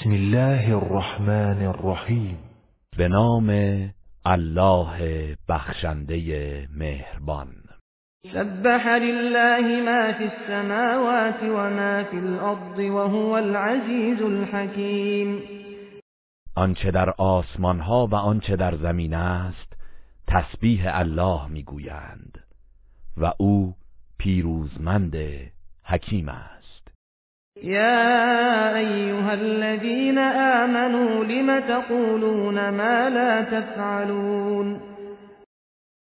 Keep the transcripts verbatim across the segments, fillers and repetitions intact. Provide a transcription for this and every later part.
بسم الله الرحمن الرحیم. به نام الله بخشنده مهربان. سبح لله ما فی السماوات و ما فی الارض و هو العزیز الحکیم. آنچه در آسمان ها و آنچه در زمین است تسبیح الله میگویند و او پیروزمند حکیم است. يا أيها الذين آمنوا لم تقولون ما لا تفعلون.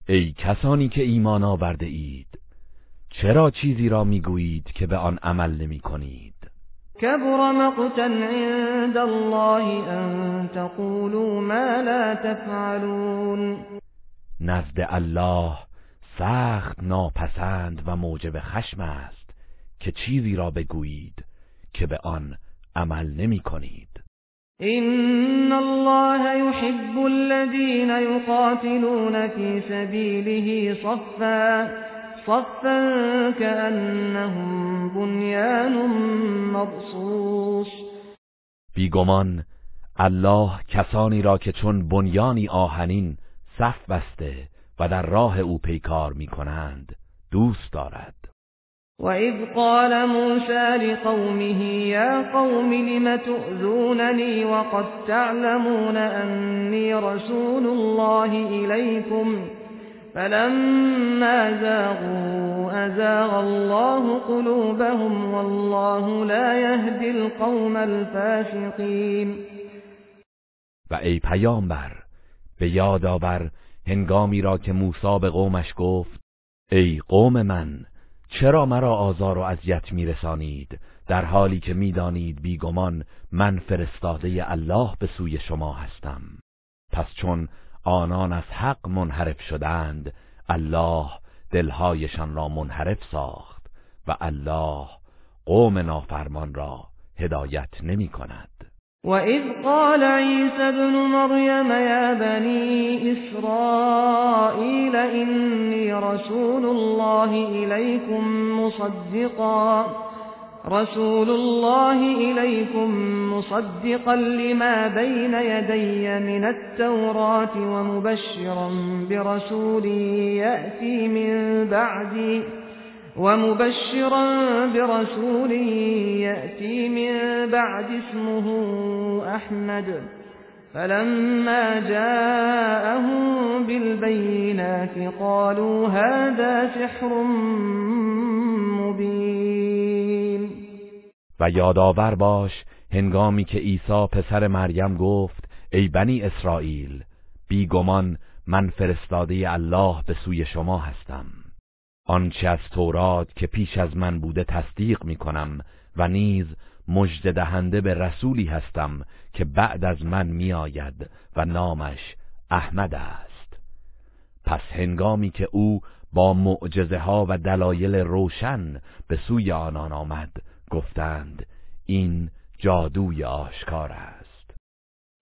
ای کسانی که ایمان آورده اید چرا چیزی را میگویید که به آن عمل نمی کنید؟ كبر مقتا عند الله أن تقولوا ما لا تفعلون. نزد الله سخت ناپسند و موجب خشم است که چیزی را بگویید که به آن عمل نمی کنید. ان الله يحب الذين يقاتلون في سبيله صفا صفا كأنهم بنيان مرصوص. بیگمان الله کسانی را که چون بنیانی آهنین صف بسته و در راه او پیکار می کنند دوست دارد. وَإِذْ قَالَ مُوسَى لِقَوْمِهِ يَا قَوْمِ لِمَ تُؤْذُونَنِي وَقَدْ تَعْلَمُونَ أَنِّي رَسُولُ اللَّهِ إِلَيْكُمْ فَلَمَّا زَاغُوا أَزَاغَ اللَّهُ قُلُوبَهُمْ وَاللَّهُ لَا يَهْدِي الْقَوْمَ الْفَاسِقِينَ. و ای پیامبر به یاد آور هنگامی را که موسی به قومش گفت ای قوم من چرا مرا آزار و اذیت میرسانید در حالی که میدانید بیگمان من فرستاده الله به سوی شما هستم. پس چون آنان از حق منحرف شدند الله دلهایشان را منحرف ساخت و الله قوم نافرمان را هدایت نمی کند. وَإِذْ قَالَ عِيسَى ابْنُ مَرْيَمَ يَا بَنِي إِسْرَائِيلَ إِنِّي رَسُولُ اللَّهِ إِلَيْكُمْ مُصَدِّقًا رَسُولُ اللَّهِ إِلَيْكُمْ مُصَدِّقًا لِمَا بَيْنَ يَدَيَّ مِنَ التَّوْرَاةِ وَمُبَشِّرًا بِرَسُولٍ يَأْتِي مِنْ بَعْدِي وَمُبَشِّرًا بِرَسُولٍ يَأْتِي مِنْ بَعْدِ اسْمُهُ أَحْمَدُ فَلَمَّا جَاءَهُم بِالْبَيِّنَاتِ قَالُوا هَذَا سِحْرٌ مُبِينٌ. و یادآور باش هنگامی که عیسی پسر مریم گفت ای بنی اسرائیل بیگمان من فرستاده الله به سوی شما هستم. آنچه از تورات که پیش از من بوده تصدیق می کنم و نیز مژده دهنده به رسولی هستم که بعد از من می آید و نامش احمد است. پس هنگامی که او با معجزه ها و دلایل روشن به سوی آنان آمد گفتند این جادوی آشکار است.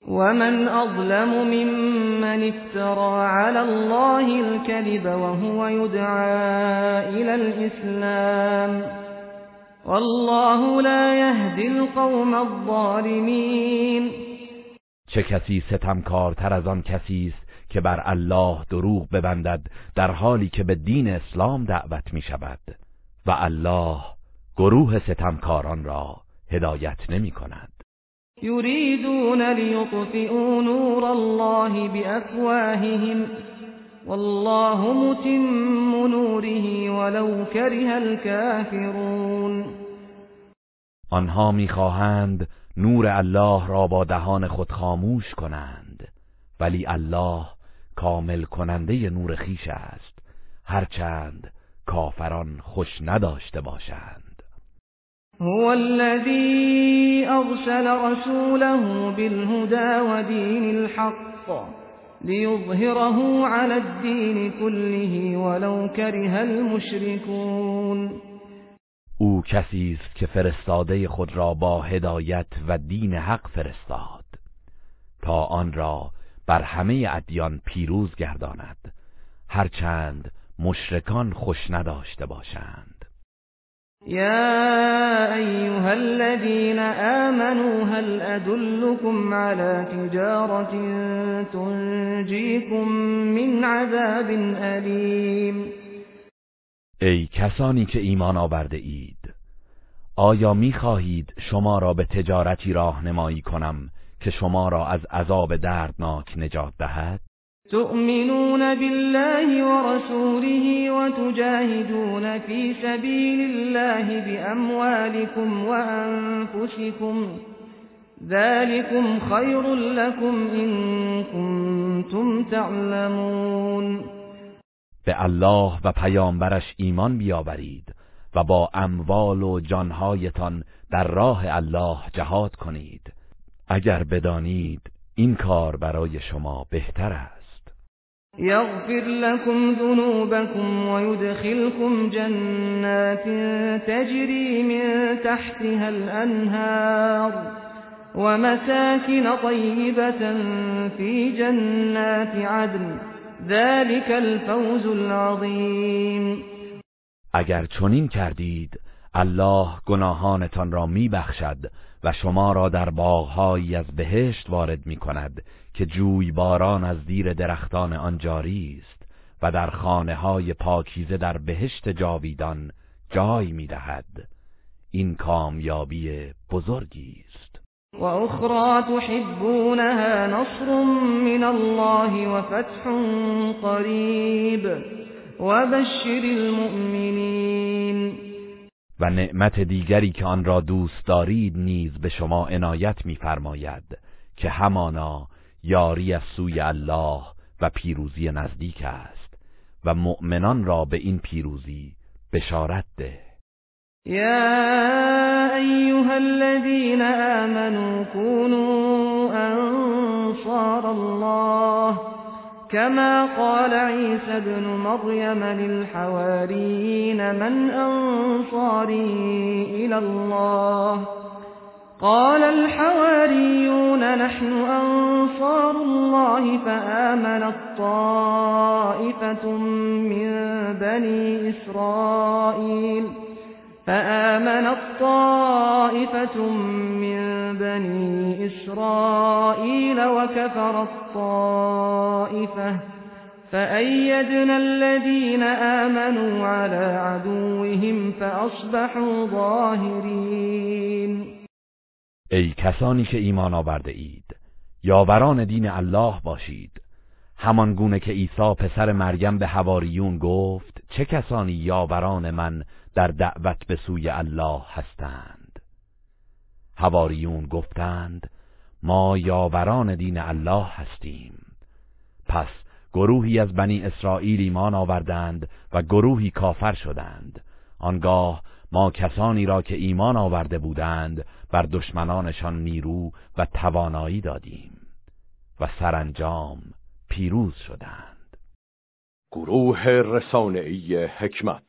وَمَنْ أَظْلَمُ مِمَّنِ افْتَرَى عَلَى اللَّهِ الْكَذِبَ وَهُوَ يُدْعَى إِلَى الْإِسْلَامِ وَاللَّهُ لَا يَهْدِي الْقَوْمَ الظَّالِمِينَ. چه کسی ستمکارتر از آن کسی است که بر الله دروغ ببندد در حالی که به دین اسلام دعوت می شود و الله گروه ستمکاران را هدایت نمی کند. يريدون ليطفئوا نور الله بأفواههم والله متم نوره ولو كره الكافرون. آنها میخواهند نور الله را با دهان خود خاموش کنند ولی الله کامل کننده نور خیش است هرچند کافران خوش نداشته باشند. هو الذي أرسل رسوله بالهدى ودين الحق ليظهره على الدين كله ولو كره المشركون. او کسی است که فرستاده خود را با هدایت و دین حق فرستاد تا آن را بر همه ادیان پیروز گرداند هرچند مشرکان خوش نداشته باشند. يا أيها الذين آمنوا هل أدلكم على تجارة تنجيكم من عذاب أليم؟ ای کسانی که ایمان آورده اید، آیا می خواهید شما را به تجارتی راهنمایی کنم که شما را از عذاب دردناک نجات دهد؟ تؤمنون بالله ورسوله وتجاهدون في سبيل الله بأموالكم وأنفسكم ذلكم خير لكم إن كنتم تعلمون. به الله و پیامبرش ایمان بیاورید و با اموال و جانهایتان در راه الله جهاد کنید، اگر بدانید این کار برای شما بهتر است. يغفر لكم ذنوبكم ويدخلكم جنات تجري من تحتها الأنهار ومساكن طيبة في جنات عدن ذلك الفوز العظيم. اگر چنین کردید الله گناهانتان را میبخشد و شما را در باغهایی از بهشت وارد می‌کند که جوی باران از زیر درختان آن جاری است و در خانه‌های پاکیزه در بهشت جاویدان جای می‌دهد. این کامیابی بزرگی است. و اخرى تحبونها نصر من الله و فتح قریب و بشر المؤمنین. و نعمت دیگری که آن را دوست دارید نیز به شما عنایت می‌فرماید که همانا یاری از سوی الله و پیروزی نزدیک است و مؤمنان را به این پیروزی بشارت ده. یا ایها الذین آمنوا كونوا انصار الله كما قال عيسى ابن مريم للحواريين من أنصاري إلى الله؟ قال الحواريون نحن أنصار الله فآمنت طائفة من بني إسرائيل فآمنت طائفة من بني إسرائيل وكفرت طائفة فأيدنا الذين آمنوا على عدوهم فأصبحوا ظاهرين. ای کسانی که ایمان آورده اید، یاوران دین الله باشید، همان گونه که عیسی پسر مریم به حواریون گفت چه کسانی یاوران من در دعوت به سوی الله هستند؟ حواریون گفتند ما یاوران دین الله هستیم. پس گروهی از بنی اسرائیل ایمان آوردند و گروهی کافر شدند. آنگاه ما کسانی را که ایمان آورده بودند بر دشمنانشان نیرو و توانایی دادیم و سرانجام پیروز شدند. گروه رسانه‌ای حکمت.